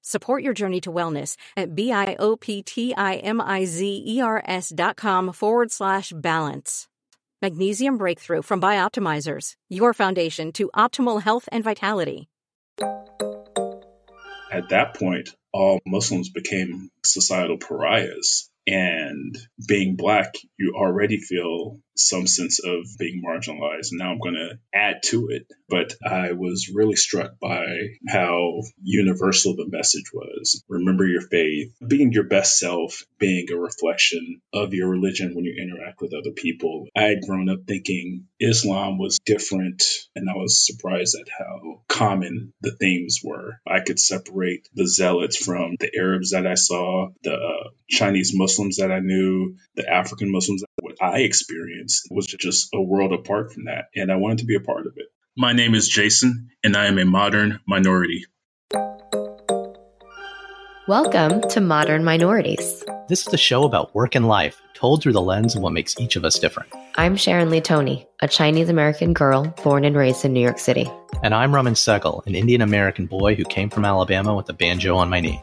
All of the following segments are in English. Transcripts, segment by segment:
Support your journey to wellness at bioptimizers.com/balance. Magnesium Breakthrough from Bioptimizers, your foundation to optimal health and vitality. At that point, all Muslims became societal pariahs, and being Black, you already feel some sense of being marginalized. Now I'm going to add to it, but I was really struck by how universal the message was. Remember your faith, being your best self, being a reflection of your religion when you interact with other people. I had grown up thinking Islam was different, and I was surprised at how common the themes were. I could separate the zealots from the Arabs that I saw, the Chinese Muslims that I knew, the African Muslims. What I experienced was just a world apart from that, and I wanted to be a part of it. My name is Jason, and I am a modern minority. Welcome to Modern Minorities. This is a show about work and life, told through the lens of what makes each of us different. I'm Sharon Lee Toney, a Chinese-American girl born and raised in New York City. And I'm Raman Segal, an Indian-American boy who came from Alabama with a banjo on my knee.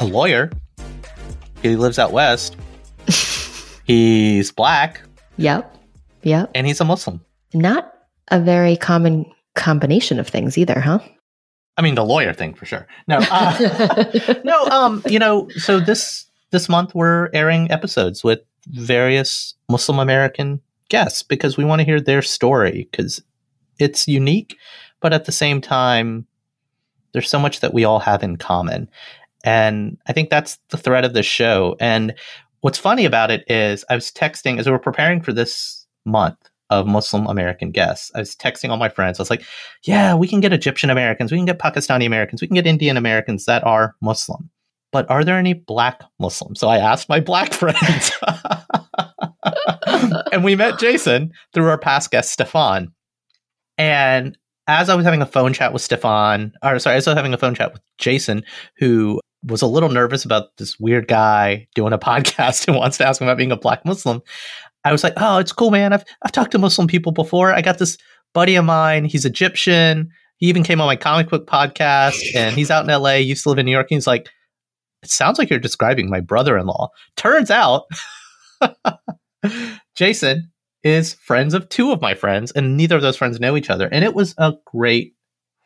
a lawyer. He lives out west. He's Black. Yep. And he's a Muslim. Not a very common combination of things either, huh? I mean, the lawyer thing for sure. No. So this month we're airing episodes with various Muslim American guests because we want to hear their story, because it's unique, but at the same time, there's so much that we all have in common. And I think that's the thread of the show. And what's funny about it is I was texting, as we were preparing for this month of Muslim American guests, I was texting all my friends. I was like, yeah, we can get Egyptian Americans. We can get Pakistani Americans. We can get Indian Americans that are Muslim. But are there any Black Muslims? So I asked my Black friends. And we met Jason through our past guest, Stefan. And as I was having a phone chat with Jason, who was a little nervous about this weird guy doing a podcast and wants to ask him about being a Black Muslim, I was like, oh, it's cool, man. I've talked to Muslim people before. I got this buddy of mine. He's Egyptian. He even came on my comic book podcast, and he's out in LA, used to live in New York. And he's like, it sounds like you're describing my brother-in-law. Turns out, Jason is friends of two of my friends, and neither of those friends know each other. And it was a great,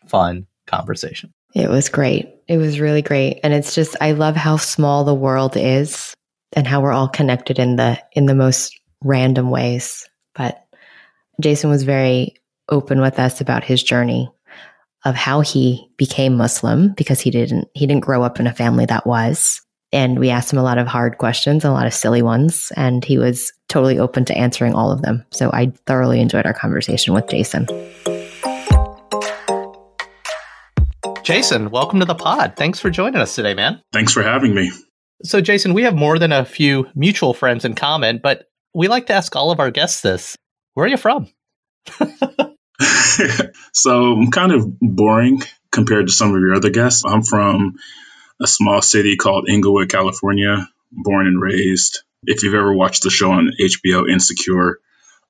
fun conversation. It was great. It was really great. And it's just, I love how small the world is and how we're all connected in the most random ways. But Jason was very open with us about his journey of how he became Muslim, because he didn't grow up in a family that was. And we asked him a lot of hard questions, a lot of silly ones, and he was totally open to answering all of them. So I thoroughly enjoyed our conversation with Jason. Jason, welcome to the pod. Thanks for joining us today, man. Thanks for having me. So, Jason, we have more than a few mutual friends in common, but we like to ask all of our guests this. Where are you from? So I'm kind of boring compared to some of your other guests. I'm from a small city called Inglewood, California, born and raised. If you've ever watched the show on HBO, Insecure,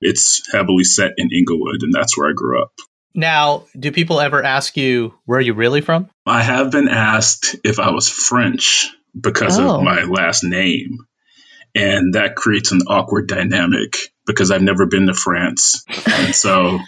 it's heavily set in Inglewood, and that's where I grew up. Now, do people ever ask you, where are you really from? I have been asked if I was French because of my last name. And that creates an awkward dynamic because I've never been to France. And so...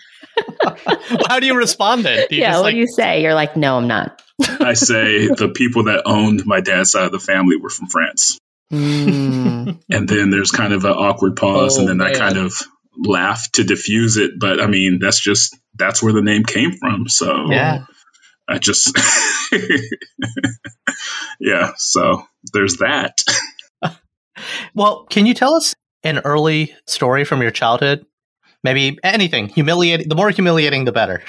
How do you respond then? What do you say? You're like, no, I'm not. I say the people that owned my dad's side of the family were from France. And then there's kind of an awkward pause. I kind of laugh to diffuse it. But I mean, that's where the name came from. So yeah. I just, yeah. So there's that. Well, can you tell us an early story from your childhood? Maybe anything. Humiliating. The more humiliating, the better.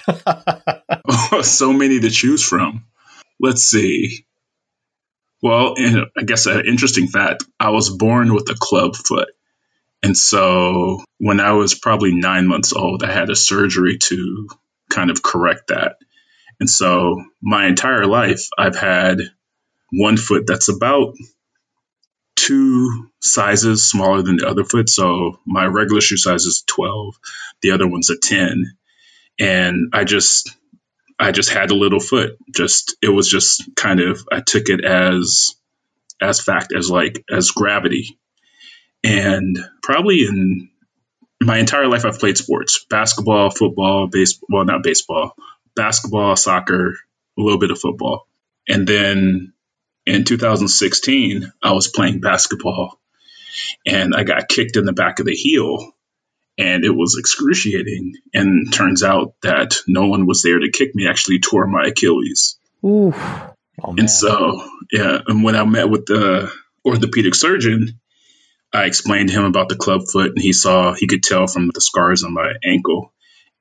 So many to choose from. Let's see. Well, I guess an interesting fact, I was born with a club foot. And so when I was probably 9 months old, I had a surgery to kind of correct that. And so my entire life, I've had one foot that's about two sizes smaller than the other foot. So my regular shoe size is 12. The other one's a 10. And I just had a little foot. I took it as fact, as gravity. And probably in my entire life, I've played sports, basketball, football, basketball, soccer, a little bit of football. And then in 2016, I was playing basketball and I got kicked in the back of the heel and it was excruciating. And turns out that no one was there to kick me, actually tore my Achilles. Ooh. Oh, and so, yeah. And when I met with the orthopedic surgeon, I explained to him about the club foot and he could tell from the scars on my ankle.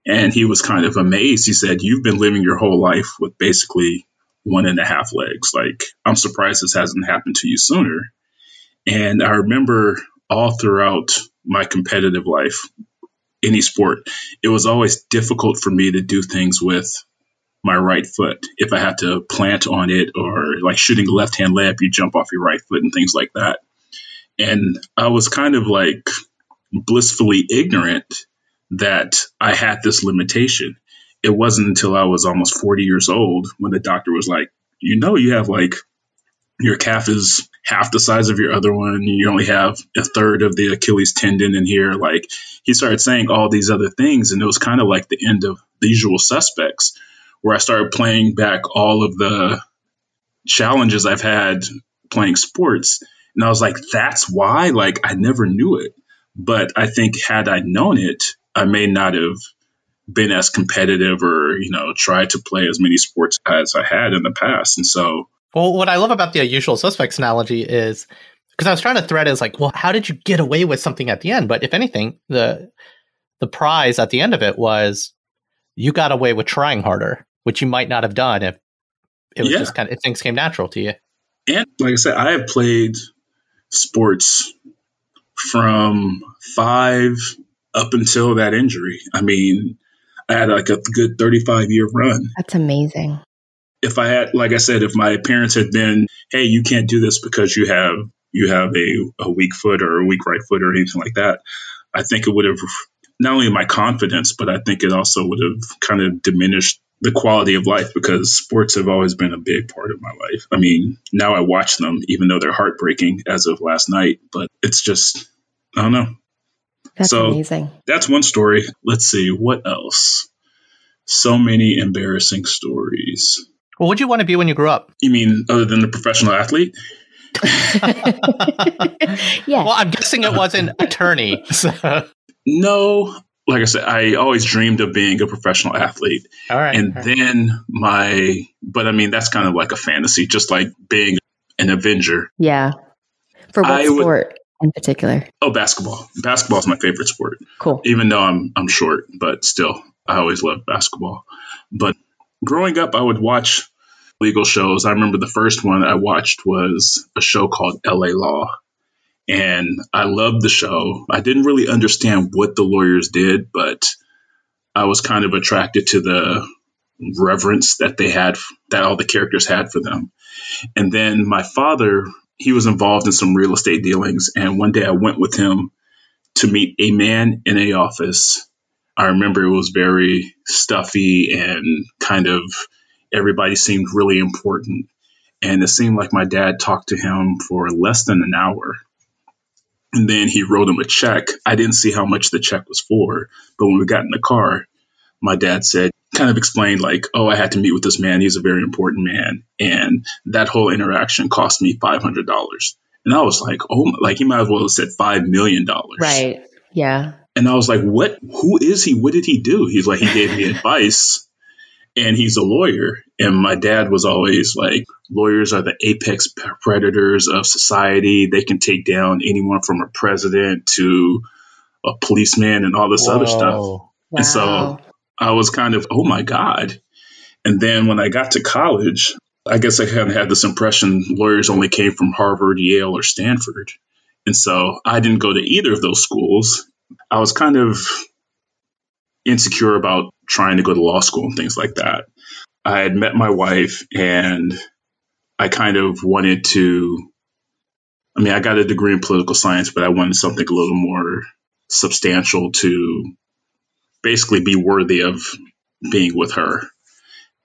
And he was kind of amazed. He said, "You've been living your whole life with basically 1.5 legs. Like, I'm surprised this hasn't happened to you sooner." And I remember all throughout my competitive life, any sport, it was always difficult for me to do things with my right foot. If I had to plant on it or like shooting a left-hand layup, you jump off your right foot and things like that. And I was kind of like blissfully ignorant that I had this limitation. It wasn't until I was almost 40 years old when the doctor was like, you have like your calf is half the size of your other one. You only have a third of the Achilles tendon in here. Like, he started saying all these other things. And it was kind of like the end of The Usual Suspects, where I started playing back all of the challenges I've had playing sports. And I was like, that's why, like, I never knew it. But I think had I known it, I may not have been as competitive or, tried to play as many sports as I had in the past. And so. Well, what I love about the Usual Suspects analogy is, because I was trying to thread is like, well, how did you get away with something at the end? But if anything, the prize at the end of it was you got away with trying harder, which you might not have done if it was just kind of, if things came natural to you. And like I said, I have played sports from 5 up until that injury. I mean, I had like a good 35-year run. That's amazing. If I had, like I said, if my parents had been, hey, you can't do this because you have a weak foot or a weak right foot or anything like that, I think it would have not only my confidence, but I think it also would have kind of diminished the quality of life, because sports have always been a big part of my life. I mean, now I watch them, even though they're heartbreaking as of last night, but it's just, I don't know. That's amazing. That's one story. Let's see, what else? So many embarrassing stories. Well, what did you want to be when you grew up? You mean other than a professional athlete? Yeah. Well, I'm guessing it wasn't attorney. So. No. Like I said, I always dreamed of being a professional athlete. All right. And then but I mean, that's kind of like a fantasy, just like being an Avenger. Yeah. For what sport in particular? Oh, basketball. Basketball is my favorite sport. Cool. Even though I'm short, but still, I always loved basketball. But growing up, I would watch legal shows. I remember the first one I watched was a show called LA Law. And I loved the show. I didn't really understand what the lawyers did, but I was kind of attracted to the reverence that they had, that all the characters had for them. And then my father, he was involved in some real estate dealings. And one day I went with him to meet a man in an office I remember it was very stuffy and kind of everybody seemed really important. And it seemed like my dad talked to him for less than an hour. And then he wrote him a check. I didn't see how much the check was for. But when we got in the car, my dad said, kind of explained like, oh, I had to meet with this man. He's a very important man. And that whole interaction cost me $500. And I was like, oh, like he might as well have said $5 million. Right. Yeah. And I was like, what? Who is he? What did he do? He's like, he gave me advice and he's a lawyer. And my dad was always like, lawyers are the apex predators of society. They can take down anyone from a president to a policeman and all this other stuff. Wow. And so I was kind of, oh my God. And then when I got to college, I guess I kind of had this impression lawyers only came from Harvard, Yale, or Stanford. And so I didn't go to either of those schools. I was kind of insecure about trying to go to law school and things like that. I had met my wife and I kind of wanted to, I mean, I got a degree in political science, but I wanted something a little more substantial to basically be worthy of being with her.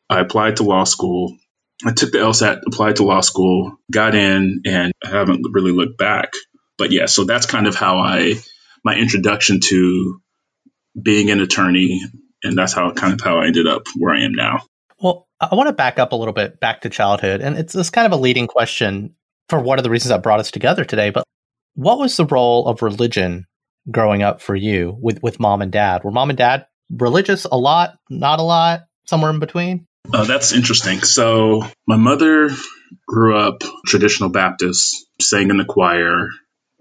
I applied to law school. I took the LSAT, applied to law school, got in, and I haven't really looked back. But yeah, so that's kind of how my introduction to being an attorney, and that's how I ended up where I am now. Well, I want to back up a little bit, back to childhood. And it's kind of a leading question for one of the reasons that brought us together today. But what was the role of religion growing up for you with mom and dad? Were mom and dad religious a lot, not a lot, somewhere in between? That's interesting. So my mother grew up traditional Baptist, sang in the choir,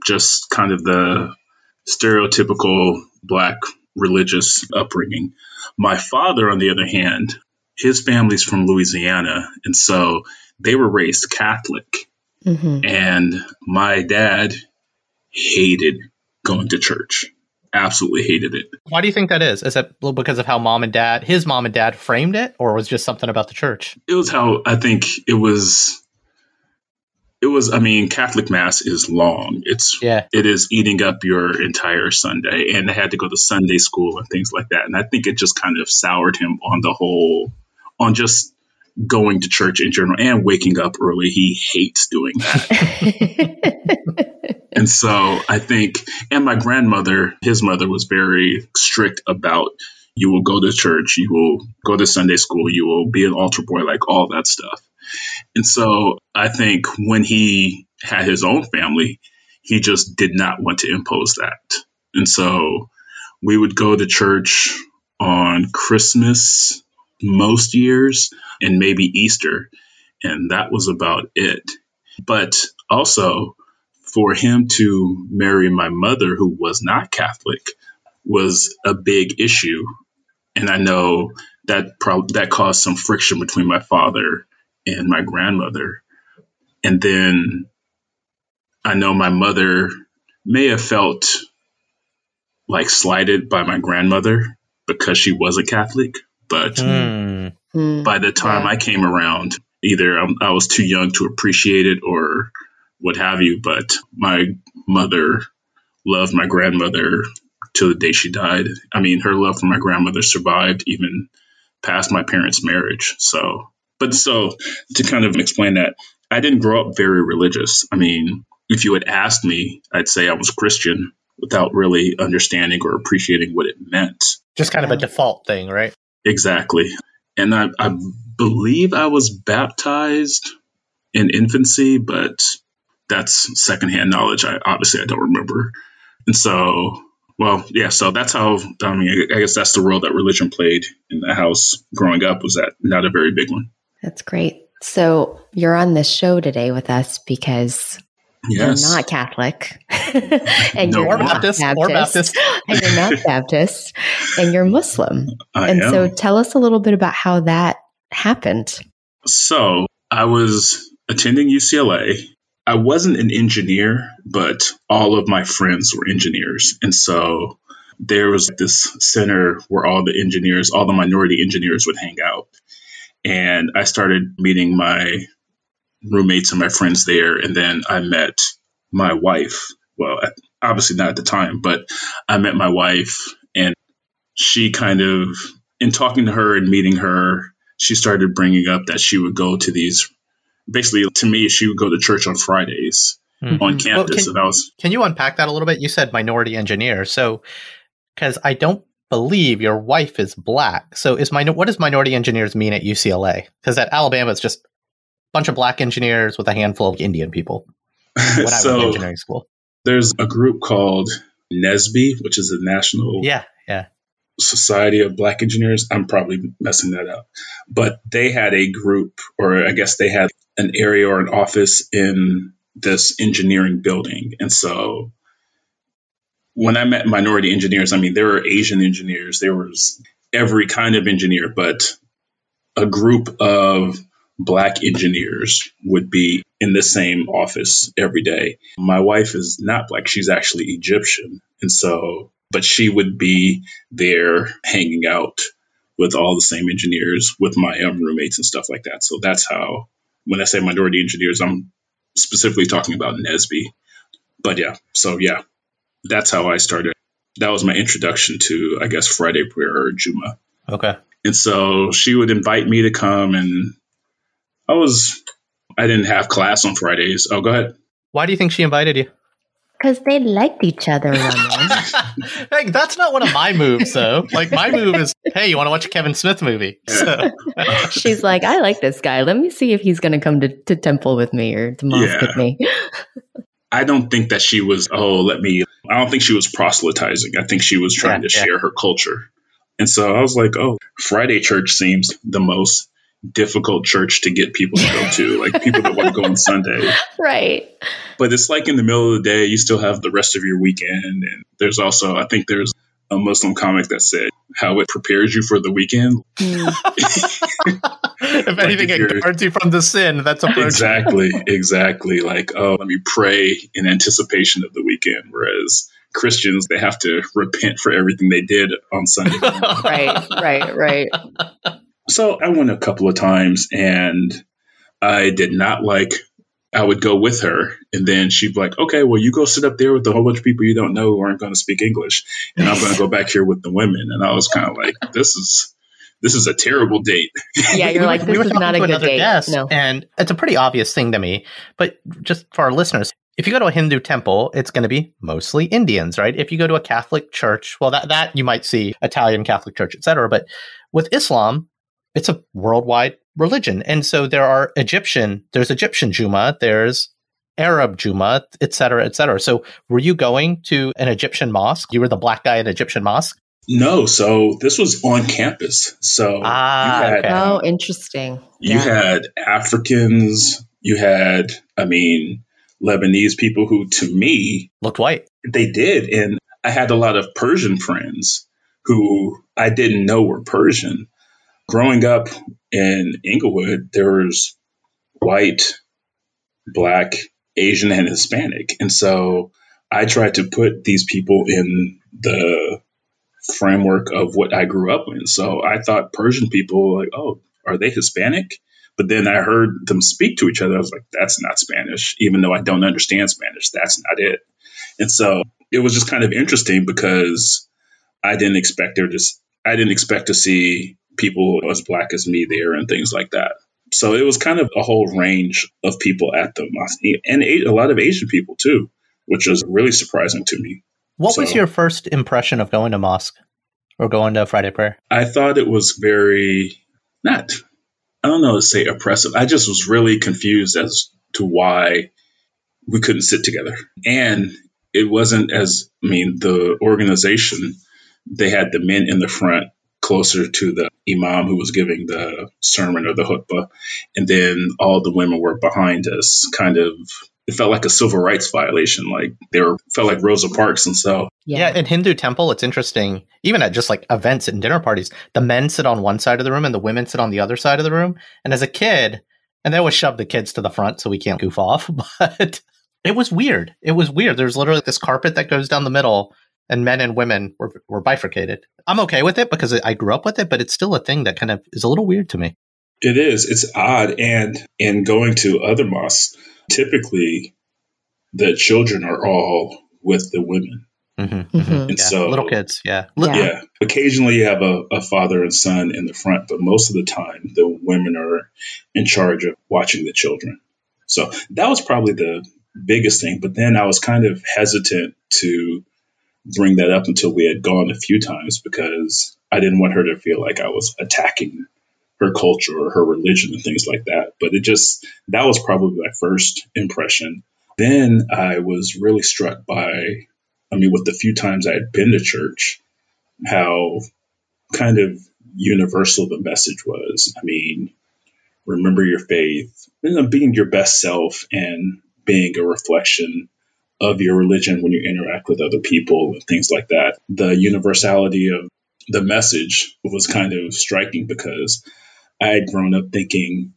just kind of the stereotypical Black religious upbringing. My father, on the other hand, his family's from Louisiana, and so they were raised Catholic. Mm-hmm. And my dad hated going to church. Absolutely hated it. Why do you think that is? Is it because of how his mom and dad framed it, or was it just something about the church? It was how I think it was. It was, I mean, Catholic Mass is long. It is eating up your entire Sunday, and they had to go to Sunday school and things like that. And I think it just kind of soured him on the whole, on just going to church in general and waking up early. He hates doing that. And so I think, and my grandmother, his mother, was very strict about, you will go to church, you will go to Sunday school, you will be an altar boy, like all that stuff. And so I think when he had his own family, he just did not want to impose that. And so we would go to church on Christmas most years and maybe Easter. And that was about it. But also, for him to marry my mother, who was not Catholic, was a big issue. And I know that that caused some friction between my father and my grandmother. And then I know my mother may have felt like slighted by my grandmother because she was a Catholic. But by the time I came around, either I was too young to appreciate it or what have you, but my mother loved my grandmother till the day she died. I mean, her love for my grandmother survived even past my parents' marriage. So to kind of explain that, I didn't grow up very religious. I mean, if you had asked me, I'd say I was Christian without really understanding or appreciating what it meant. Just kind of a default thing, right? Exactly. And I believe I was baptized in infancy, but that's secondhand knowledge. I don't remember. And so, so that's how, I mean, I guess that's the role that religion played in the house growing up, was that not a very big one. That's great. So you're on this show today with us because you're not Catholic and you're not Baptist and you're not Baptist and you're Muslim. So tell us a little bit about how that happened. So I was attending UCLA. I wasn't an engineer, but all of my friends were engineers. And so there was this center where all the minority engineers would hang out. And I started meeting my roommates and my friends there. And then I met my wife. Well, obviously not at the time, but I met my wife and she kind of, in talking to her and meeting her, she started bringing up that she would go to these, basically to me, she would go to church on Fridays on campus. Well, can you unpack that a little bit? You said minority engineer. So, because I don't believe your wife is black. So what does minority engineers mean at UCLA? Because at Alabama, it's just a bunch of black engineers with a handful of Indian people. When so, I went to engineering school. There's a group called NSBE, which is the National Society of Black Engineers. I'm probably messing that up. But they had a group, or I guess they had an area or an office in this engineering building. And so when I met minority engineers, I mean, there were Asian engineers, there was every kind of engineer, but a group of Black engineers would be in the same office every day. My wife is not Black. She's actually Egyptian. And so, but she would be there hanging out with all the same engineers, with my roommates and stuff like that. So that's how, when I say minority engineers, I'm specifically talking about NSBE. But yeah, so yeah, that's how I started. That was my introduction to, I guess, Friday prayer or Juma. Okay. And so she would invite me to come, and I didn't have class on Fridays. Oh, go ahead. Why do you think she invited you? Because they liked each other. Hey, that's not one of my moves, though. Like, my move is, hey, you want to watch a Kevin Smith movie? So. She's like, I like this guy. Let me see if he's going to come to temple with me or to mosque with me. I don't think that she was, I don't think she was proselytizing. I think she was trying to share her culture. And so I was like, oh, Friday church seems the most difficult church to get people to go to, like people that want to go on Sunday. Right. But it's like in the middle of the day, you still have the rest of your weekend. And there's also, I think there's a Muslim comic that said how it prepares you for the weekend. If anything, it guards you from the sin. That's Exactly. Like, oh, let me pray in anticipation of the weekend. Whereas Christians, they have to repent for everything they did on Sunday. Right. So I went a couple of times, and I did not like, I would go with her, and then she'd be like, okay, well, you go sit up there with a whole bunch of people you don't know who aren't going to speak English, and I'm going to go back here with the women. And I was kind of like, this is a terrible date. Yeah, you're like, this is not a good date. No. And it's a pretty obvious thing to me, but just for our listeners, if you go to a Hindu temple, it's going to be mostly Indians, right? If you go to a Catholic church, well, that you might see Italian Catholic church, et cetera, but with Islam, it's a worldwide religion. And so there's Egyptian Juma, there's Arab Juma, et cetera, et cetera. So were you going to an Egyptian mosque? You were the black guy in an Egyptian mosque? No. So this was on campus. So interesting. You had Africans, you had, Lebanese people who to me looked white. They did. And I had a lot of Persian friends who I didn't know were Persian. Growing up in Inglewood, there was white, black, Asian, and Hispanic. And so I tried to put these people in the framework of what I grew up in. So I thought Persian people, like, oh, are they Hispanic? But then I heard them speak to each other. I was like, that's not Spanish. Even though I don't understand Spanish, that's not it. And so it was just kind of interesting because I didn't expect to see people as black as me there and things like that. So it was kind of a whole range of people at the mosque, and a lot of Asian people too, which was really surprising to me. What was your first impression of going to mosque or going to Friday prayer? I thought it was I don't know to say oppressive. I just was really confused as to why we couldn't sit together. And it wasn't the organization, they had the men in the front closer to the imam who was giving the sermon or the khutbah. And then all the women were behind us, kind of, it felt like a civil rights violation. Like felt like Rosa Parks. And so. Yeah. In Hindu temple, it's interesting, even at just like events and dinner parties, the men sit on one side of the room and the women sit on the other side of the room. And as a kid, and they always shove the kids to the front so we can't goof off, but it was weird. There's literally this carpet that goes down the middle, and men and women were bifurcated. I'm okay with it because I grew up with it, but it's still a thing that kind of is a little weird to me. It is. It's odd. And in going to other mosques, typically the children are all with the women. Mm-hmm, mm-hmm. And so little kids, yeah. Occasionally you have a father and son in the front, but most of the time the women are in charge of watching the children. So that was probably the biggest thing. But then I was kind of hesitant to bring that up until we had gone a few times, because I didn't want her to feel like I was attacking her culture or her religion and things like that. But that was probably my first impression. Then I was really struck by, with the few times I had been to church, how kind of universal the message was. Remember your faith, and being your best self, and being a reflection of your religion when you interact with other people and things like that. The universality of the message was kind of striking, because I had grown up thinking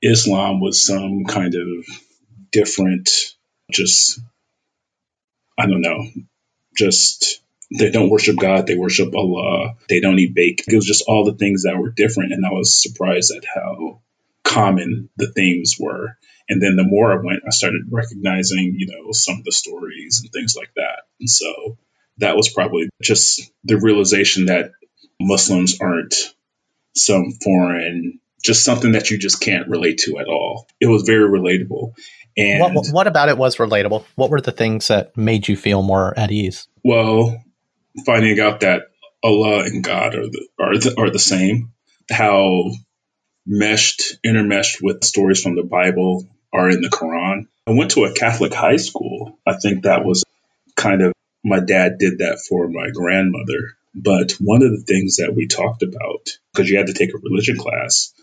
Islam was some kind of different, they don't worship God, they worship Allah, they don't eat bacon. It was just all the things that were different. And I was surprised at how common the themes were. And then the more I went, I started recognizing, some of the stories and things like that. And so that was probably just the realization that Muslims aren't some foreign, just something that you just can't relate to at all. It was very relatable. And what about it was relatable? What were the things that made you feel more at ease? Well, finding out that Allah and God are the same, how intermeshed with stories from the Bible are in the Quran. I went to a Catholic high school. I think that was kind of, my dad did that for my grandmother. But one of the things that we talked about, because you had to take a religion class,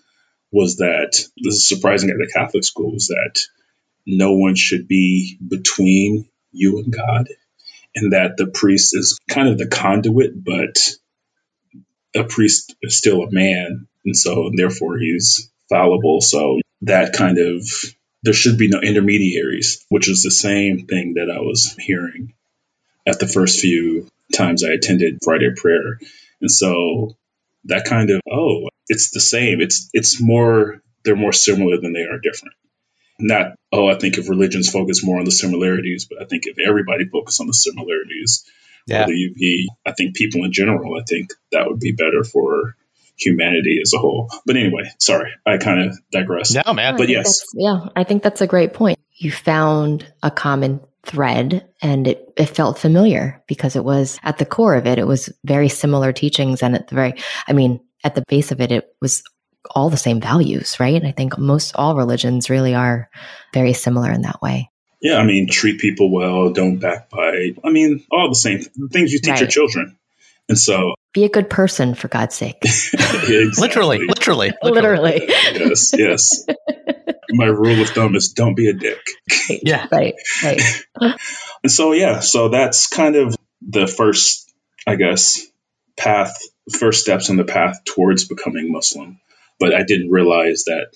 was that, this is surprising at the Catholic school, was that no one should be between you and God, and that the priest is kind of the conduit, but a priest is still a man, and so therefore he's fallible. So that kind of, there should be no intermediaries, which is the same thing that I was hearing at the first few times I attended Friday prayer. And so that kind of, it's the same. It's more, they're more similar than they are different. Not, I think if religions focus more on the similarities, but I think if everybody focused on the similarities, I think people in general, I think that would be better for humanity as a whole. But anyway, sorry, I kind of digressed. No, man. But yes. I think that's a great point. You found a common thread, and it felt familiar, because it was at the core of it. It was very similar teachings, and at the base of it, it was all the same values, right? I think most all religions really are very similar in that way. Yeah, treat people well, don't backbite. All the same things you teach your children. And so be a good person, for God's sake. Literally. Yes. My rule of thumb is don't be a dick. Yeah. Right. And so, so that's kind of the first, I guess, first steps on the path towards becoming Muslim. But I didn't realize that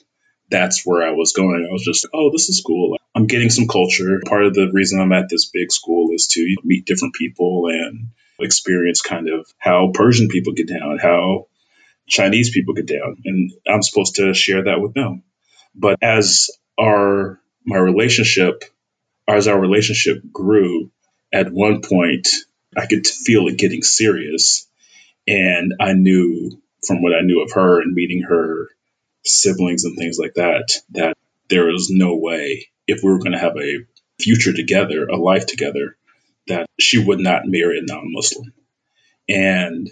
that's where I was going. I was just, this is cool. I'm getting some culture. Part of the reason I'm at this big school is to meet different people and experience kind of how Persian people get down, how Chinese people get down. And I'm supposed to share that with them. But as our relationship grew, at one point, I could feel it getting serious. And I knew, from what I knew of her and meeting her siblings and things like that, that there was no way, if we were going to have a future together, a life together, that she would not marry a non-Muslim. And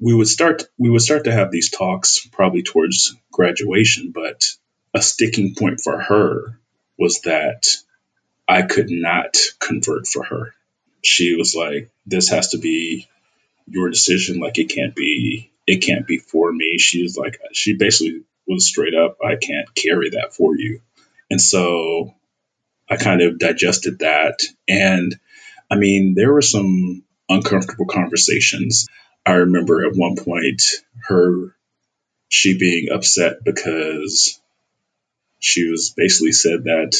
we would start to have these talks probably towards graduation, but a sticking point for her was that I could not convert for her. She was like, this has to be your decision. Like, it can't be for me. She basically was straight up, I can't carry that for you. And so I kind of digested that. And there were some uncomfortable conversations. I remember at one point she being upset because she was basically said that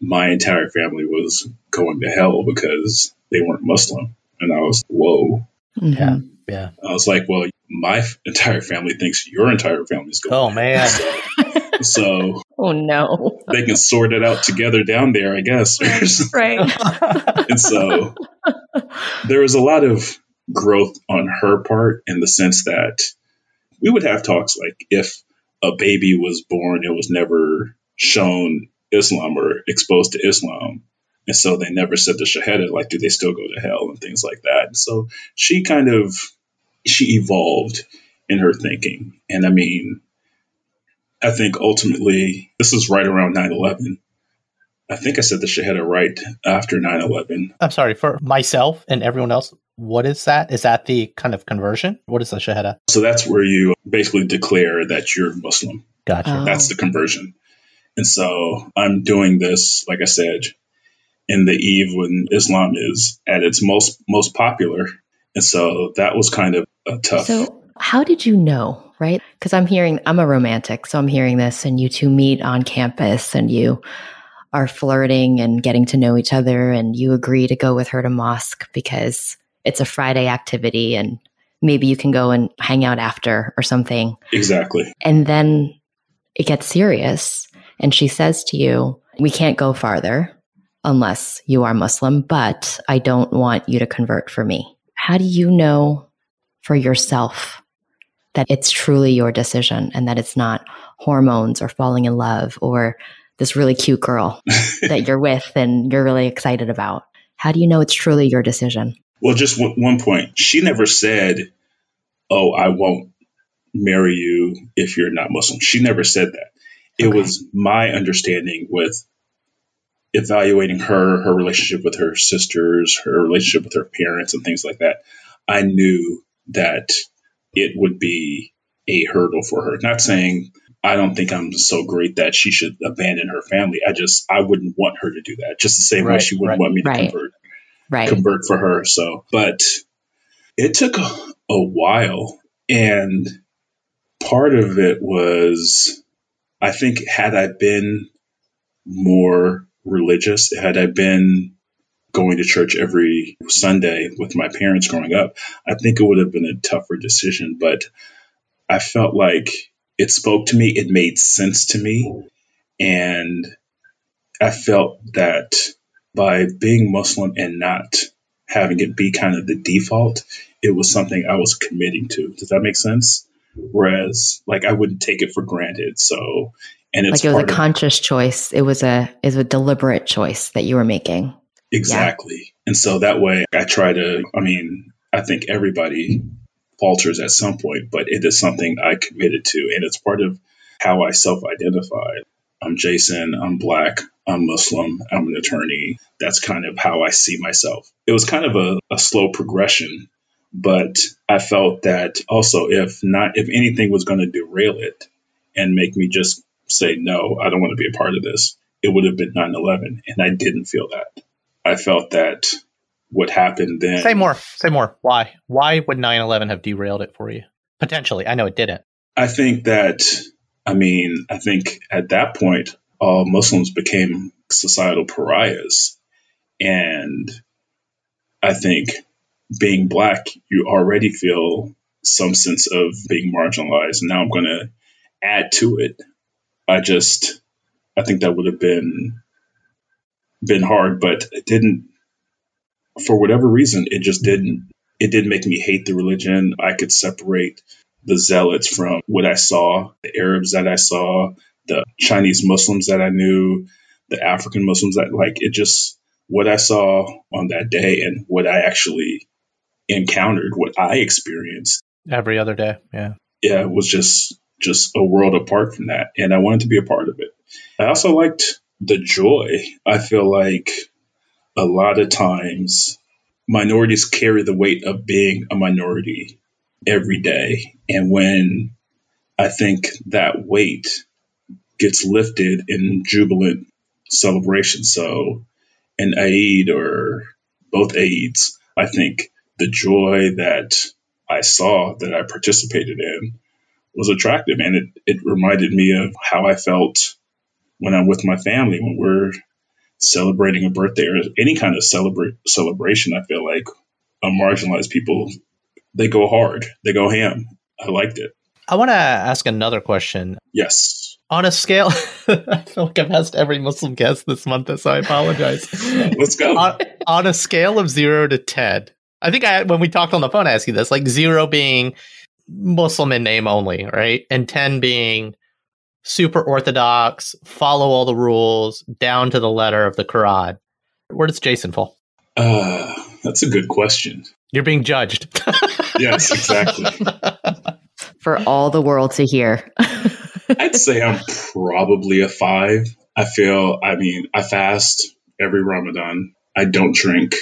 my entire family was going to hell because they weren't Muslim. And I was, whoa. Yeah. Yeah. I was like, well, my entire family thinks your entire family's going. Oh, man. So oh, no. They can sort it out together down there, I guess. Right. And so There was a lot of growth on her part in the sense that we would have talks like if a baby was born, it was never shown Islam or exposed to Islam. And so they never said the Shahada, like, do they still go to hell and things like that? And so she kind of, she evolved in her thinking. And I mean, I think ultimately, this is right around 9/11. I think I said the Shahada right after 9/11. I'm sorry, for myself and everyone else, what is that? Is that the kind of conversion? What is the Shahada? So that's where you basically declare that you're Muslim. Gotcha. Oh. That's the conversion. And so I'm doing this, like I said, in the eve when Islam is at its most popular. And so that was kind of a tough. So how did you know, right? Because I'm a romantic, so I'm hearing this and you two meet on campus and you are flirting and getting to know each other and you agree to go with her to mosque because it's a Friday activity and maybe you can go and hang out after or something. Exactly. And then it gets serious and she says to you, we can't go farther unless you are Muslim, but I don't want you to convert for me. How do you know for yourself that it's truly your decision and that it's not hormones or falling in love or this really cute girl that you're with and you're really excited about? How do you know it's truly your decision? Well, just one point. She never said, oh, I won't marry you if you're not Muslim. She never said that. It was my understanding with evaluating her relationship with her sisters, her relationship with her parents and things like that. I knew that it would be a hurdle for her. Not saying I don't think I'm so great that she should abandon her family. I wouldn't want her to do that. Just the same way she wouldn't want me to convert for her. So, but it took a while. And part of it was, I think had I been more religious, had I been going to church every Sunday with my parents growing up, I think it would have been a tougher decision. But I felt like it spoke to me. It made sense to me. And I felt that by being Muslim and not having it be kind of the default, it was something I was committing to. Does that make sense? Whereas, like, I wouldn't take it for granted. So, and it's like it was a conscious choice. It was a deliberate choice that you were making. Exactly. Yeah. And so that way I think everybody falters at some point, but it is something I committed to. And it's part of how I self-identify. I'm Jason. I'm Black. I'm Muslim. I'm an attorney. That's kind of how I see myself. It was kind of a slow progression, but I felt that also if anything was going to derail it and make me just say, no, I don't want to be a part of this, it would have been 9/11. And I didn't feel that. I felt that what happened then. Say more. Why? Why would 9/11 have derailed it for you? Potentially. I know it didn't. I think at that point, all Muslims became societal pariahs. And I think being Black, you already feel some sense of being marginalized. Now I'm going to add to it. I think that would have been hard, but it didn't, for whatever reason, it didn't make me hate the religion. I could separate the zealots from what I saw, the Arabs that I saw, the Chinese Muslims that I knew, the African Muslims what I saw on that day and what I actually encountered, what I experienced every other day. Yeah. Yeah. It was just a world apart from that. And I wanted to be a part of it. I also liked the joy. I feel like a lot of times minorities carry the weight of being a minority every day. And when I think that weight gets lifted in jubilant celebration, so an Eid or both Eids, I think the joy that I saw, that I participated in, was attractive. And it reminded me of how I felt when I'm with my family, when we're celebrating a birthday or any kind of celebration. I feel like marginalized people, they go hard, they go ham. I liked it. I want to ask another question. Yes. On a scale, I feel like I've asked every Muslim guest this month, so I apologize. Let's go. On a scale of 0 to 10, I think when we talked on the phone, I asked you this, like 0 being Muslim in name only, right? And 10 being super orthodox, follow all the rules, down to the letter of the Quran. Where does Jason fall? That's a good question. You're being judged. Yes, exactly. For all the world to hear. I'd say I'm probably a 5. I fast every Ramadan. I don't drink.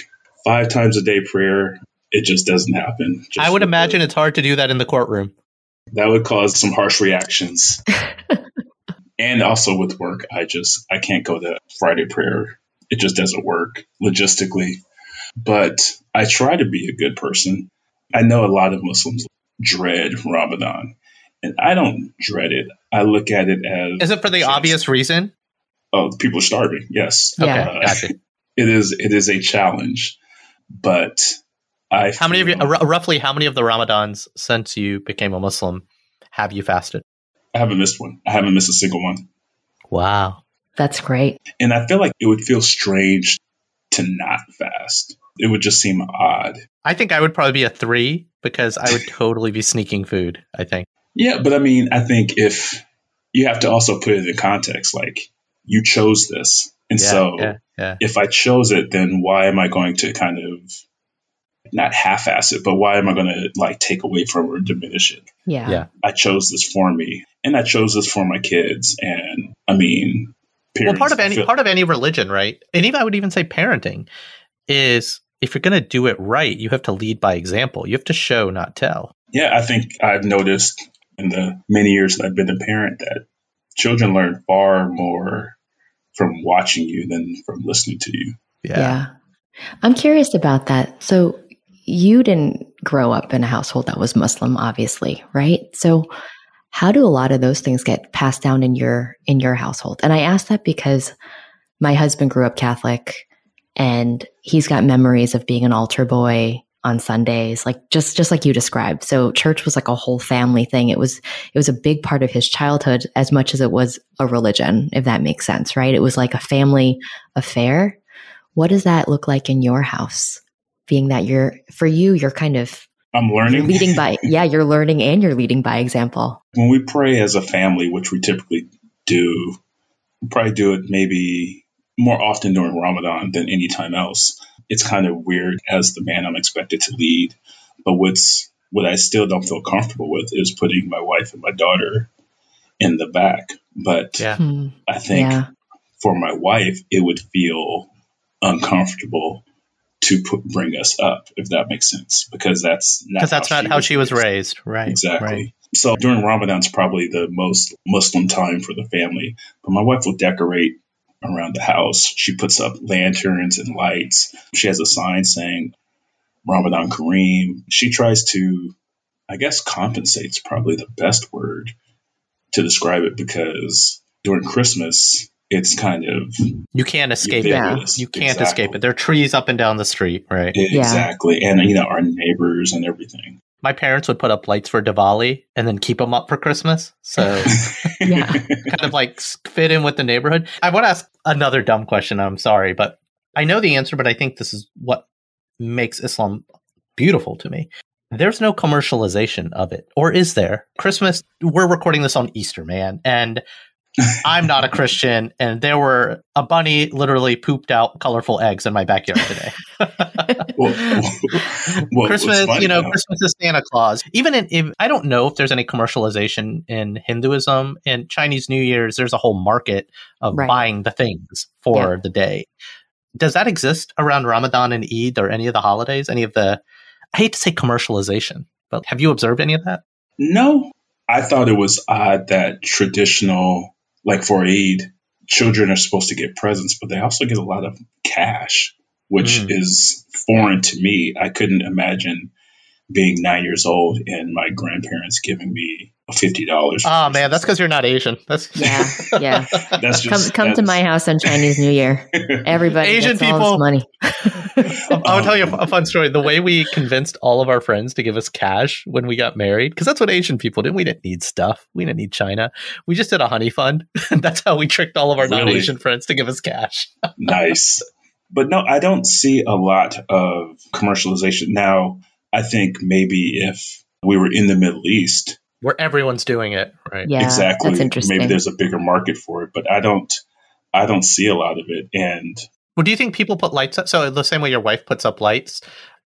5 times a day prayer. It just doesn't happen. I would imagine it's hard to do that in the courtroom. That would cause some harsh reactions. And also with work, I can't go to Friday prayer. It just doesn't work logistically. But I try to be a good person. I know a lot of Muslims dread Ramadan. And I don't dread it. I look at it as... Is it for the obvious reason? Oh, people are starving. Yes. Okay. Gotcha. It is a challenge. But I... How many of you, roughly how many of the Ramadans since you became a Muslim have you fasted? I haven't missed one. I haven't missed a single one. Wow. That's great. And I feel like it would feel strange to not fast. It would just seem odd. I think I would probably be a 3 because I would totally be sneaking food, I think. Yeah, but I mean, I think if you have to also put it in context, like you chose this. And if I chose it, then why am I going to kind of not half-ass it, but why am I going to like take away from or diminish it? Yeah. I chose this for me and I chose this for my kids. And I mean, parents, well, part of any religion, right? And even I would even say parenting is if you're going to do it right, you have to lead by example. You have to show, not tell. Yeah, I think I've noticed in the many years that I've been a parent that children learn far more from watching you than from listening to you. Yeah. I'm curious about that. So you didn't grow up in a household that was Muslim, obviously, right? So how do a lot of those things get passed down in your household? And I ask that because my husband grew up Catholic and he's got memories of being an altar boy on Sundays, like just like you described. So church was like a whole family thing. It was a big part of his childhood as much as it was a religion, if that makes sense, right? It was like a family affair. What does that look like in your house? Being that you're kind of leading by you're learning and you're leading by example. When we pray as a family, which we typically do, we probably do it maybe more often during Ramadan than any time else. It's kind of weird as the man I'm expected to lead. But what I still don't feel comfortable with is putting my wife and my daughter in the back. But I think for my wife, it would feel uncomfortable to bring us up, if that makes sense, because that's not how she was raised. Right. Exactly. Right. So during Ramadan's probably the most Muslim time for the family. But my wife will decorate around the house. She puts up lanterns and lights. She has a sign saying Ramadan Kareem. She tries to, I guess, compensate's probably the best word to describe it, because during Christmas, it's kind of... You can't escape it. You can't escape it. There are trees up and down the street, right? Exactly. Yeah. And, our neighbors and everything. My parents would put up lights for Diwali and then keep them up for Christmas. So kind of like fit in with the neighborhood. I want to ask another dumb question. I'm sorry, but I know the answer, but I think this is what makes Islam beautiful to me. There's no commercialization of it. Or is there? Christmas, we're recording this on Easter, man. And I'm not a Christian. And a bunny literally pooped out colorful eggs in my backyard today. Well, Christmas, Christmas is Santa Claus. Even I don't know if there's any commercialization in Hinduism and Chinese New Year's. There's a whole market of buying the things for the day. Does that exist around Ramadan and Eid or any of the holidays? Any of the, I hate to say commercialization, but have you observed any of that? No, I thought it was odd that traditional, like for Eid, children are supposed to get presents, but they also get a lot of cash, which is foreign to me. I couldn't imagine being 9 years old and my grandparents giving me $50. Oh man, that's because you're not Asian. Yeah. That's just, come to my house on Chinese New Year. Everybody Asian gets people all this money. I'll tell you a fun story. The way we convinced all of our friends to give us cash when we got married, because that's what Asian people did. We didn't need stuff. We didn't need China. We just did a honey fund. That's how we tricked all of our non-Asian friends to give us cash. Nice. But no, I don't see a lot of commercialization now. I think maybe if we were in the Middle East, where everyone's doing it, right? Yeah, exactly. That's interesting. Maybe there's a bigger market for it, but I don't see a lot of it. And well, do you think people put lights up? So the same way your wife puts up lights,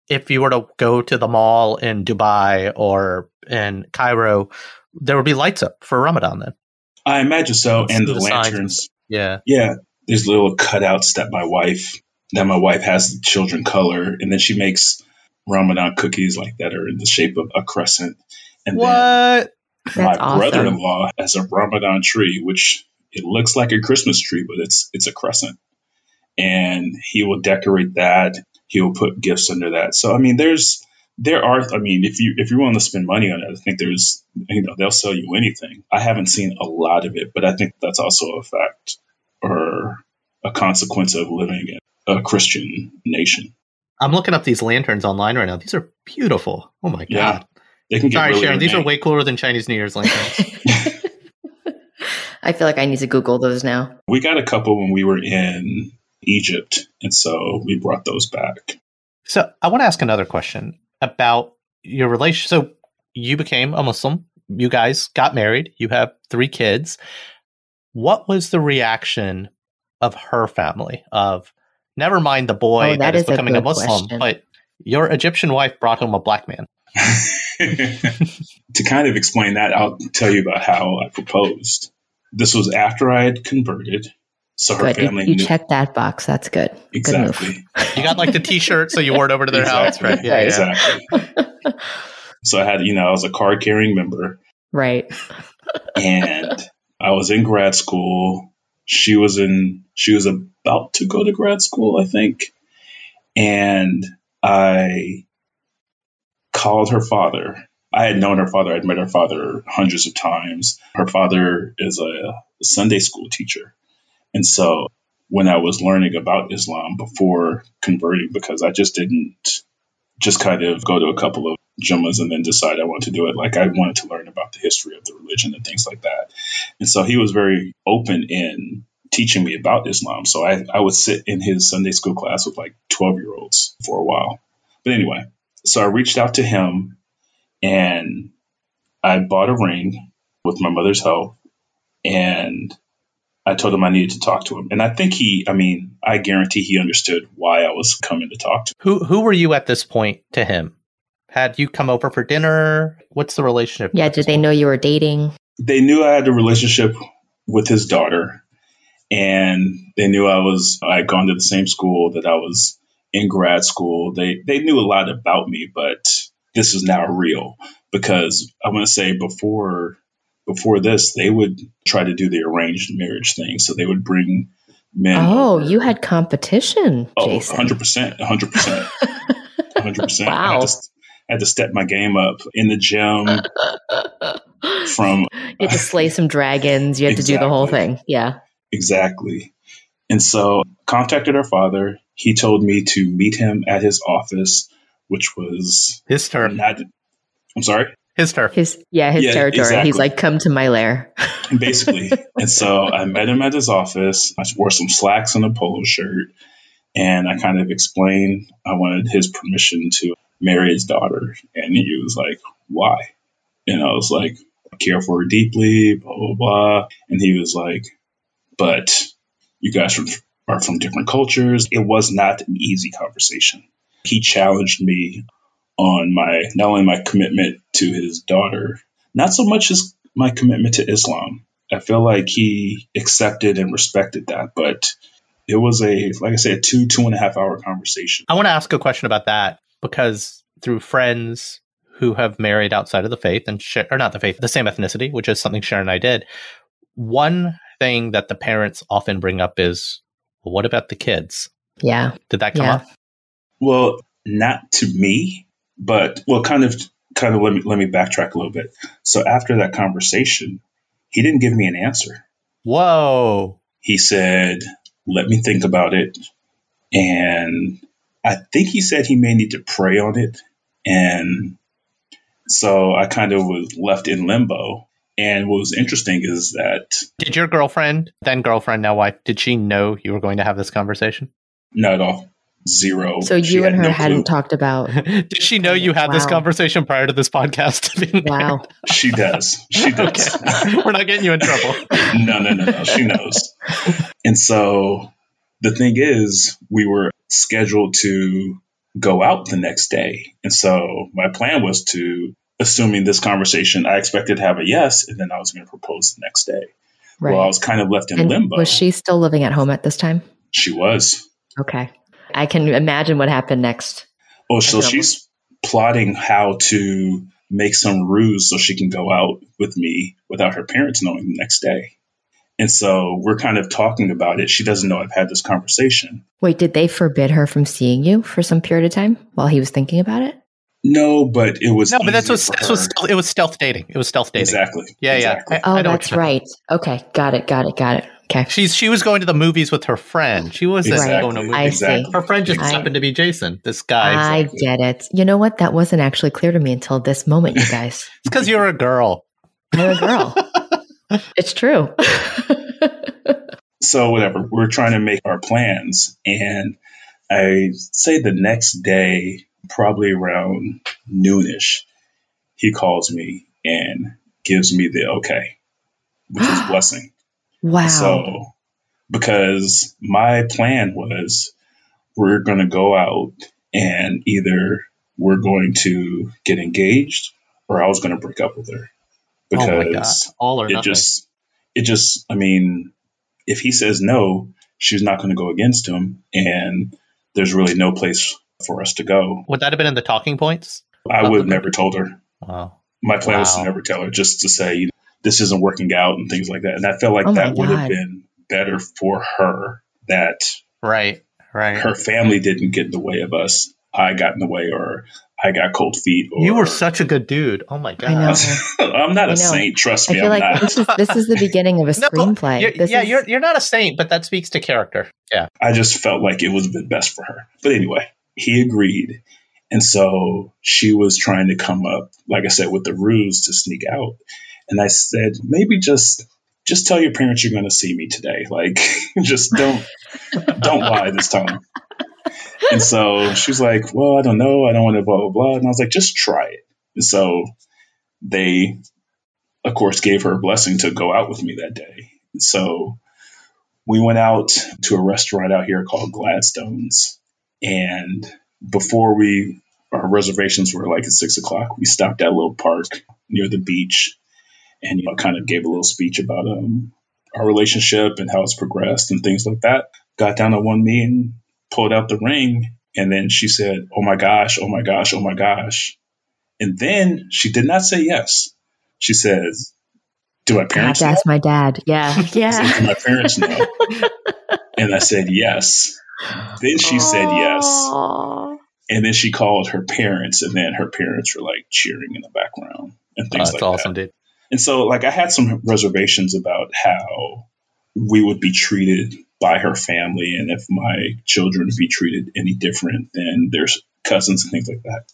if you were to go to the mall in Dubai or in Cairo, there would be lights up for Ramadan then. I imagine so. And the lanterns. Yeah. Yeah. There's little cutouts that my wife has the children color, and then she makes Ramadan cookies like that are in the shape of a crescent. And what? Then my brother-in-law has a Ramadan tree, which it looks like a Christmas tree, but it's a crescent. And he will decorate that. He will put gifts under that. So I mean, if you're willing to spend money on it, I think they'll sell you anything. I haven't seen a lot of it, but I think that's also a fact or a consequence of living in a Christian nation. I'm looking up these lanterns online right now. These are beautiful. Oh my God. They can Sorry, really Sharon. These are way cooler than Chinese New Year's lanterns. I feel like I need to Google those now. We got a couple when we were in Egypt, and so we brought those back. So I want to ask another question about your relationship. So you became a Muslim. You guys got married. You have 3 kids. What was the reaction of her family? Of never mind the boy that is becoming a Muslim, but your Egyptian wife brought home a black man. To kind of explain that, I'll tell you about how I proposed. This was after I had converted, so her family knew. You checked that box. That's good. Exactly. Good. You got like the T-shirt, so you wore it over to their house, right? Yeah, exactly. So I had, I was a card-carrying member, right? And I was in grad school. She was about to go to grad school, I think, and I called her father. I had known her father. I'd met her father hundreds of times. Her father is a Sunday school teacher. And so when I was learning about Islam before converting, because I just didn't just kind of go to a couple of Jummas and then decide I want to do it. Like I wanted to learn about the history of the religion and things like that. And so he was very open in teaching me about Islam. So I would sit in his Sunday school class with like 12-year-olds for a while. But anyway, so I reached out to him and I bought a ring with my mother's help, and I told him I needed to talk to him. And I think I guarantee he understood why I was coming to talk to him. Who were you at this point to him? Had you come over for dinner? What's the relationship? Yeah, did they know you were dating? They knew I had a relationship with his daughter, and they knew I had gone to the same school, that I was in grad school. They knew a lot about me, but this is now real, because I want to say before this, they would try to do the arranged marriage thing. So they would bring men. Oh, you had competition, Jason. 100%. 100%. Wow. I had to step my game up in the gym. You had to slay some dragons. You had to do the whole thing. Yeah. Exactly. And so contacted her father. He told me to meet him at his office, which was his turf. I'm sorry? His turf. His territory. Exactly. He's like, come to my lair. Basically. And so I met him at his office. I wore some slacks and a polo shirt. And I kind of explained I wanted his permission to marry his daughter. And he was like, why? And I was like, I care for her deeply, blah, blah, blah. And he was like, but you guys are from different cultures. It was not an easy conversation. He challenged me on not only my commitment to his daughter, not so much as my commitment to Islam. I feel like he accepted and respected that, but it was a 2.5 hour conversation. I want to ask a question about that, because through friends who have married outside of the faith the same ethnicity, which is something Sharon and I did. One thing that the parents often bring up is, well, what about the kids? Yeah. Did that come up? Well, not to me, but kind of kind of let me backtrack a little bit. So after that conversation, he didn't give me an answer. Whoa. He said, let me think about it. And I think he said he may need to pray on it. And so I kind of was left in limbo. And what was interesting is that... Did your girlfriend, then girlfriend, now wife, did she know you were going to have this conversation? Not at all. Zero. So you and her hadn't talked about... Did she know you had this conversation prior to this podcast? Wow. She does. She does. Okay. We're not getting you in trouble. No. She knows. And so the thing is, we were scheduled to go out the next day. And so my plan was to... Assuming this conversation, I expected to have a yes, and then I was going to propose the next day. Right. Well, I was kind of left in limbo. Was she still living at home at this time? She was. Okay. I can imagine what happened next. Oh, so she's plotting how to make some ruse so she can go out with me without her parents knowing the next day. And so we're kind of talking about it. She doesn't know I've had this conversation. Wait, did they forbid her from seeing you for some period of time while he was thinking about it? No, but it was. No, but it was stealth dating. It was stealth dating. Exactly. Yeah. I know that's right. Okay, got it. Okay. She was going to the movies with her friend. She wasn't going to movies. I see. Her friend just happened to be Jason. This guy. I get it. You know what? That wasn't actually clear to me until this moment, you guys. It's because you're a girl. It's true. So whatever. We're trying to make our plans, and I say the next day. Probably around noonish, he calls me and gives me the okay, which was a blessing. Wow. So, because my plan was we're going to go out and either we're going to get engaged or I was going to break up with her. Because all or nothing. It just, I mean, if he says no, she's not going to go against him. And there's really no place for us to go. Would that have been in the talking points? I would have never told her. Wow. My plan was to never tell her, just to say, you know, this isn't working out and things like that. And I felt like that would have been better for her, that right. Her family didn't get in the way of us. I got in the way, or I got cold feet. Or, you were such a good dude. Oh my God. I'm not a saint. Trust me, I feel like this is the beginning of a screenplay. You're not a saint, but that speaks to character. Yeah. I just felt like it was the best for her. But anyway. He agreed. And so she was trying to come up, like I said, with the ruse to sneak out. And I said, maybe just tell your parents you're going to see me today. Like, just don't lie this time. And so she's like, well, I don't know. I don't want to blah, blah, blah. And I was like, just try it. And so they, of course, gave her a blessing to go out with me that day. And so we went out to a restaurant out here called Gladstone's. And before our reservations were like at 6:00, we stopped at a little park near the beach and, you know, kind of gave a little speech about our relationship and how it's progressed and things like that. Got down on one knee and pulled out the ring. And then she said, oh my gosh, oh my gosh, oh my gosh. And then she did not say yes. She says, do my parents know? I have to ask my dad. Yeah. Do my parents know? And I said, yes. Then she said yes. And then she called her parents, and then her parents were like cheering in the background and things like that. That's awesome, dude. And so, like, I had some reservations about how we would be treated by her family and if my children would be treated any different than their cousins and things like that.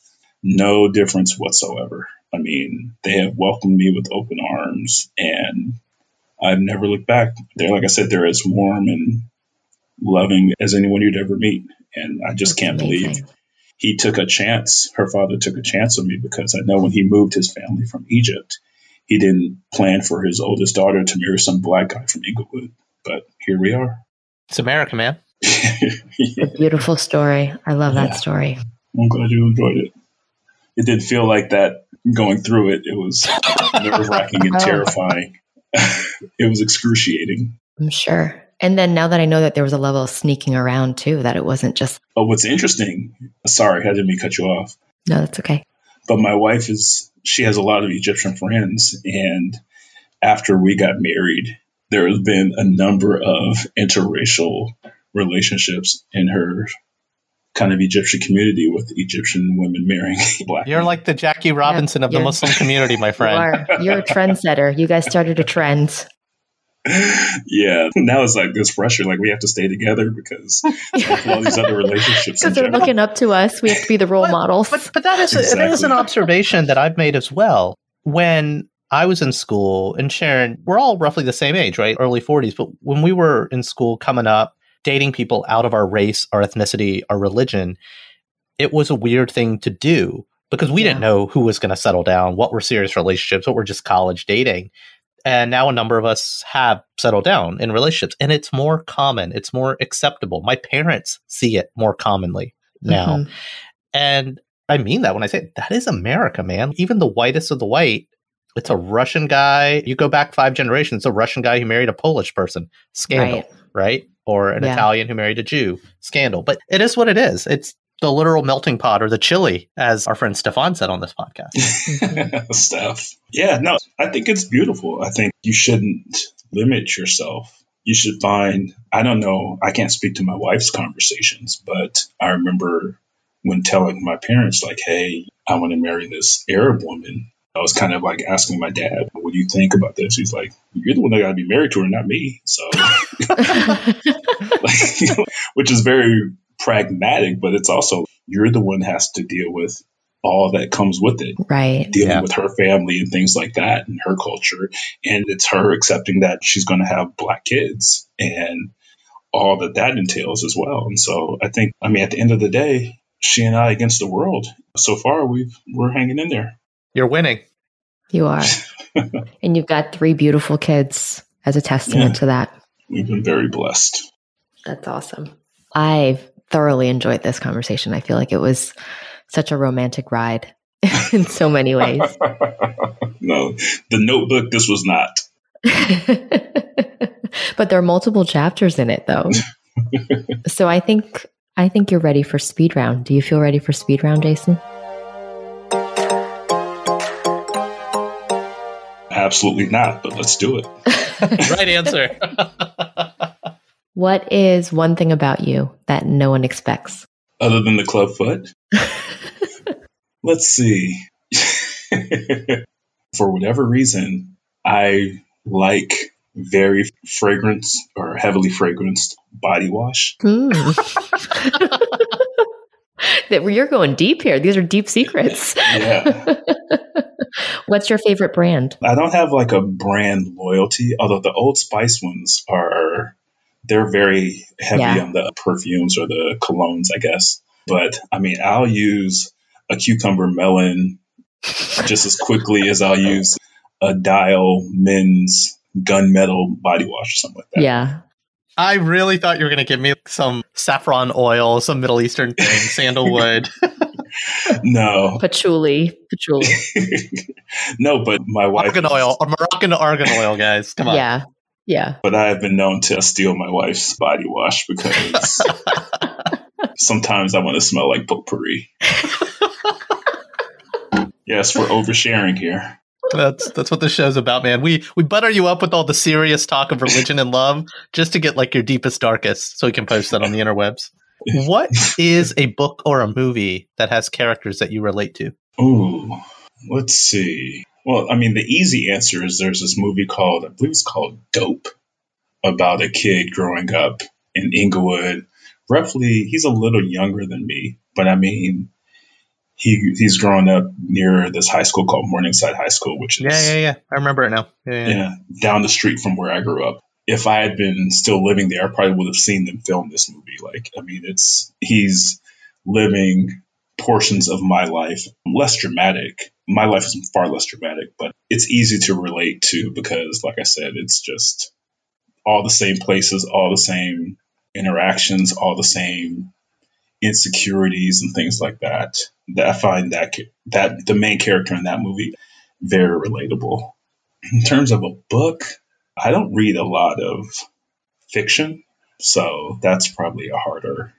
No difference whatsoever. I mean, they have welcomed me with open arms, and I've never looked back. They're, like I said, they're as warm and loving as anyone you'd ever meet. And I just can't believe he took a chance. Her father took a chance on me, because I know when he moved his family from Egypt, he didn't plan for his oldest daughter to marry some black guy from Inglewood. But here we are. It's America, man. Yeah. A beautiful story. I love that story. I'm glad you enjoyed it. It didn't feel like that going through it. It was nerve-wracking and terrifying. It was excruciating. I'm sure. And then now that I know that there was a level of sneaking around too, that it wasn't just... Oh, what's interesting. Sorry, I didn't mean to cut you off. No, that's okay. But my wife she has a lot of Egyptian friends. And after we got married, there has been a number of interracial relationships in her kind of Egyptian community with Egyptian women marrying Black men. You're like the Jackie Robinson of the Muslim community, my friend. You're a trendsetter. You guys started a trend. Yeah. Now it's like this pressure, like we have to stay together because like, all these other relationships. Because they're looking up to us. We have to be the role models. But that is exactly. That is an observation that I've made as well. When I was in school, and Sharon, we're all roughly the same age, right? Early 40s. But when we were in school coming up, dating people out of our race, our ethnicity, our religion, it was a weird thing to do because we didn't know who was going to settle down, what were serious relationships, what were just college dating. And now a number of us have settled down in relationships, and it's more common. It's more acceptable. My parents see it more commonly now. Mm-hmm. And I mean that when I say it, that is America, man. Even the whitest of the white, it's a Russian guy. You go back 5 generations, a Russian guy who married a Polish person. Scandal, right? Or an Italian who married a Jew. Scandal. But it is what it is. It's the literal melting pot or the chili, as our friend Stefan said on this podcast. Steph. Yeah, no, I think it's beautiful. I think you shouldn't limit yourself. You should find, I don't know, I can't speak to my wife's conversations, but I remember when telling my parents, like, hey, I want to marry this Arab woman. I was kind of like asking my dad, what do you think about this? He's like, you're the one that got to be married to her, not me. So, like, you know, which is very pragmatic, but it's also you're the one has to deal with all that comes with it. Right. Dealing with her family and things like that and her culture. And it's her accepting that she's going to have Black kids and all that that entails as well. And so I think, I mean, at the end of the day, she and I against the world. So far, we're hanging in there. You're winning. You are. And you've got 3 beautiful kids as a testament to that. We've been very blessed. That's awesome. I thoroughly enjoyed this conversation. I feel like it was such a romantic ride in so many ways. No, The Notebook, this was not. But there are multiple chapters in it, though. So I think you're ready for speed round. Do you feel ready for speed round, Jason? Absolutely not, but let's do it. Right answer. What is one thing about you that no one expects? Other than the club foot? Let's see. For whatever reason, I like very fragranced or heavily fragranced body wash. You're going deep here. These are deep secrets. Yeah. What's your favorite brand? I don't have like a brand loyalty, although the Old Spice ones are, they're very heavy on the perfumes or the colognes, I guess. But I mean, I'll use a cucumber melon just as quickly as I'll use a Dial men's gunmetal body wash or something like that. Yeah. I really thought you were going to give me some saffron oil, some Middle Eastern thing, sandalwood. No. Patchouli. No, but my wife. Argan oil. Moroccan argan oil, guys. Come on. Yeah. But I have been known to steal my wife's body wash because sometimes I want to smell like potpourri. Yes, we're oversharing here. That's what the show's about, man. We butter you up with all the serious talk of religion and love just to get like your deepest, darkest so we can post that on the interwebs. What is a book or a movie that has characters that you relate to? Ooh, let's see. Well, I mean, the easy answer is there's this movie called, I believe it's called Dope, about a kid growing up in Inglewood. Roughly, he's a little younger than me, but I mean... He's growing up near this high school called Morningside High School, which is I remember it now. Down the street from where I grew up. If I had been still living there, I probably would have seen them film this movie. Like, I mean, he's living portions of my life, less dramatic. My life is far less dramatic, but it's easy to relate to because, like I said, it's just all the same places, all the same interactions, all the same insecurities and things like that. I find that the main character in that movie very relatable. In terms of a book, I don't read a lot of fiction, so that's probably a harder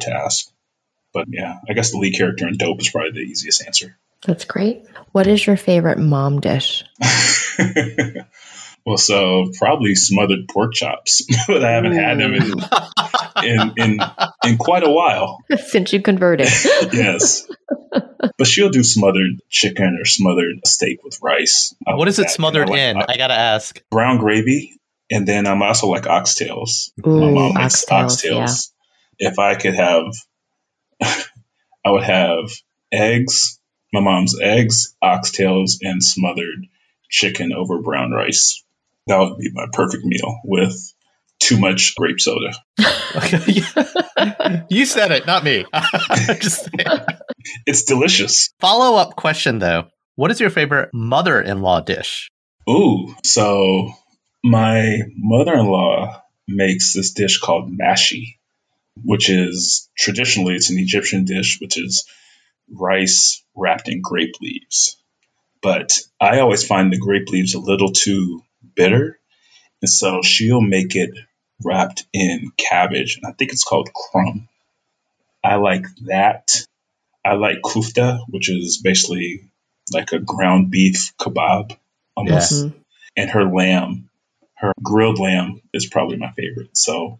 task. But yeah, I guess the lead character in Dope is probably the easiest answer. That's great. What is your favorite mom dish? Well, so probably smothered pork chops, but I haven't had them in quite a while. Since you converted. Yes. But she'll do smothered chicken or smothered steak with rice. What is it smothered in? I got to ask. Brown gravy. And then I'm also like oxtails. Ooh, my mom likes oxtails. Yeah. If I could have, I would have eggs, my mom's eggs, oxtails, and smothered chicken over brown rice. That would be my perfect meal with too much grape soda. You said it, not me. Just it's delicious. Follow-up question, though. What is your favorite mother-in-law dish? Ooh, so my mother-in-law makes this dish called mashi, which is traditionally, it's an Egyptian dish, which is rice wrapped in grape leaves. But I always find the grape leaves a little too bitter. And so she'll make it wrapped in cabbage. And I think it's called crumb. I like that. I like kofta, which is basically like a ground beef kebab almost. Yes. And her lamb. Her grilled lamb is probably my favorite. So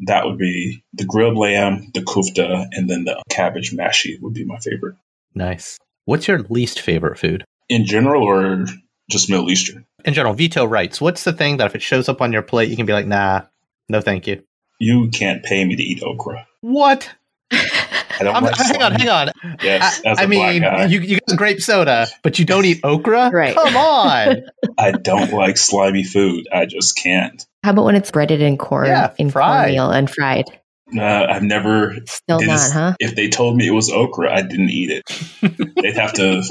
that would be the grilled lamb, the kofta, and then the cabbage mashi would be my favorite. Nice. What's your least favorite food? In general or just Middle Eastern? In general. Vito writes, what's the thing that if it shows up on your plate, you can be like, nah, no thank you? You can't pay me to eat okra. What? I don't like slime. Hang on. Yes, I mean, you got grape soda, but you don't eat okra? Right. Come on. I don't like slimy food. I just can't. How about when it's breaded in corn, in cornmeal and fried? I've never. Still not, huh? If they told me it was okra, I didn't eat it. They'd have to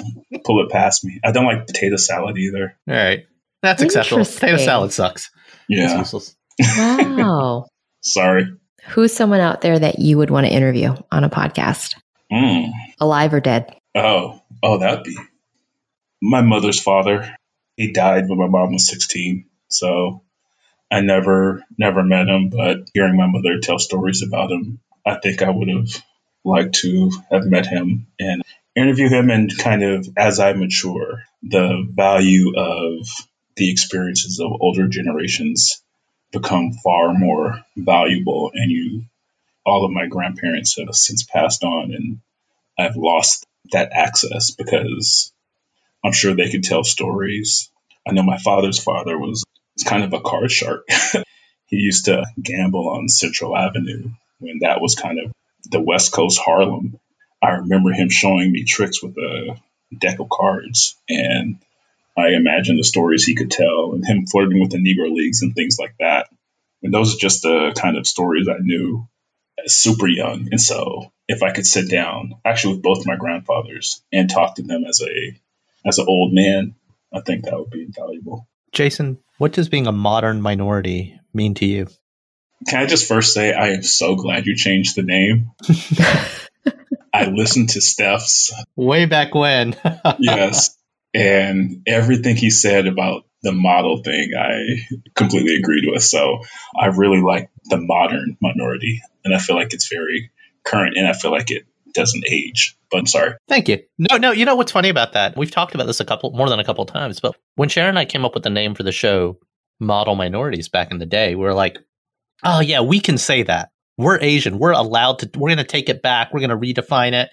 pull it past me. I don't like potato salad either. All right. That's acceptable. Potato salad sucks. Yeah. Wow. Sorry. Who's someone out there that you would want to interview on a podcast? Alive or dead? Oh, that'd be my mother's father. He died when my mom was 16. So I never met him, but hearing my mother tell stories about him, I think I would have liked to have met him and interview him, and kind of, as I mature, the value of the experiences of older generations become far more valuable. And all of my grandparents have since passed on, and I've lost that access because I'm sure they could tell stories. I know my father's father was kind of a card shark. He used to gamble on Central Avenue when that was kind of the West Coast Harlem. I remember him showing me tricks with a deck of cards, and I imagine the stories he could tell, and him flirting with the Negro Leagues and things like that. And those are just the kind of stories I knew super young. And so if I could sit down, actually with both my grandfathers, and talk to them as an old man, I think that would be invaluable. Jason, what does being a modern minority mean to you? Can I just first say, I am so glad you changed the name. I listened to Steph's. Way back when. Yes. And everything he said about the model thing, I completely agreed with. So I really like the modern minority. And I feel like it's very current, and I feel like it doesn't age. But I'm sorry. Thank you. No, you know what's funny about that? We've talked about this more than a couple times. But when Sharon and I came up with the name for the show, Model Minorities, back in the day, we were like, oh, yeah, we can say that. We're Asian. We're allowed to. We're going to take it back. We're going to redefine it.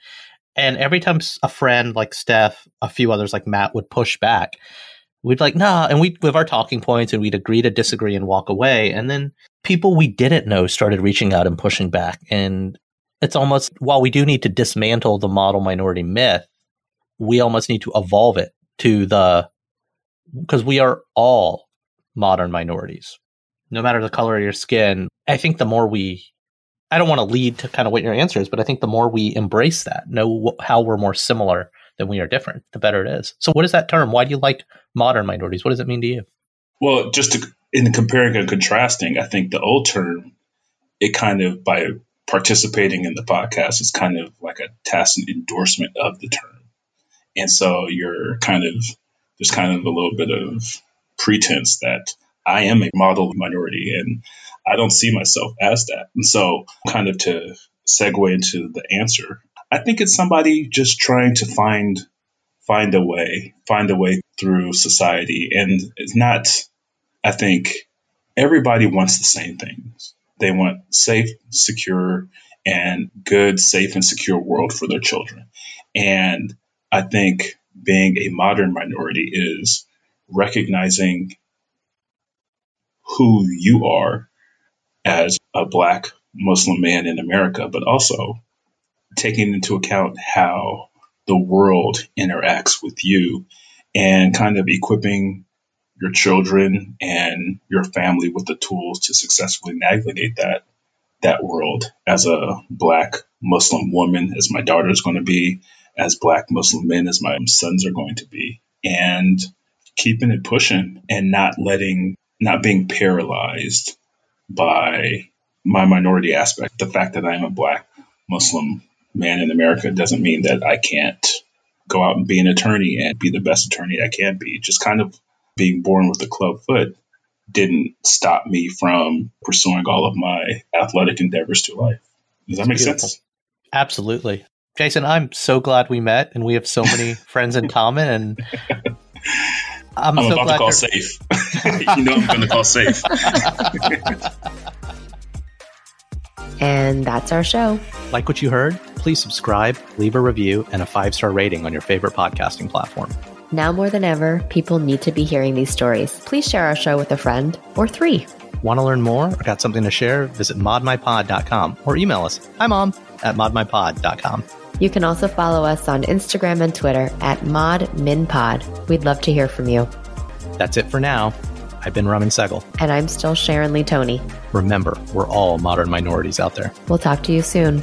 And every time a friend like Steph, a few others like Matt would push back, we'd be like, nah, and we'd give our talking points and we'd agree to disagree and walk away. And then people we didn't know started reaching out and pushing back. And it's almost, while we do need to dismantle the model minority myth, we almost need to evolve it because we are all modern minorities, no matter the color of your skin. I think the more I don't want to lead to kind of what your answer is, but I think the more we embrace that, know how we're more similar than we are different, the better it is. So what is that term? Why do you like modern minorities? What does it mean to you? Well, just in comparing and contrasting, I think the old term, it kind of, by participating in the podcast, is kind of like a tacit endorsement of the term. And so there's kind of a little bit of pretense that I am a model minority, and I don't see myself as that. And so kind of to segue into the answer, I think it's somebody just trying to find a way through society. And it's not I think everybody wants the same things. They want safe, secure, and good, safe, and secure world for their children. And I think being a modern minority is recognizing who you are as a Black Muslim man in America, but also taking into account how the world interacts with you and kind of equipping your children and your family with the tools to successfully navigate that world as a Black Muslim woman, as my daughter is going to be, as Black Muslim men, as my sons are going to be, and keeping it pushing and not being paralyzed by my minority aspect. The fact that I am a Black Muslim man in America doesn't mean that I can't go out and be an attorney and be the best attorney I can be. Just kind of being born with a club foot didn't stop me from pursuing all of my athletic endeavors to life. Does that make sense? Absolutely. Jason, I'm so glad we met and we have so many friends in common, and I'm about to call safe. You know I'm going to call safe. And that's our show. Like what you heard? Please subscribe, leave a review, and a 5-star rating on your favorite podcasting platform. Now more than ever, people need to be hearing these stories. Please share our show with a friend or three. Want to learn more or got something to share? Visit modmypod.com or email us, himom@modmypod.com. You can also follow us on Instagram and Twitter @ModMinPod. We'd love to hear from you. That's it for now. I've been Ramin Segal. And I'm still Sharon Lee Toney. Remember, we're all modern minorities out there. We'll talk to you soon.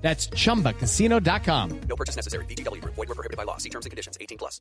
That's ChumbaCasino.com. No purchase necessary. VGW Group. Void where prohibited by law. See terms and conditions. 18+.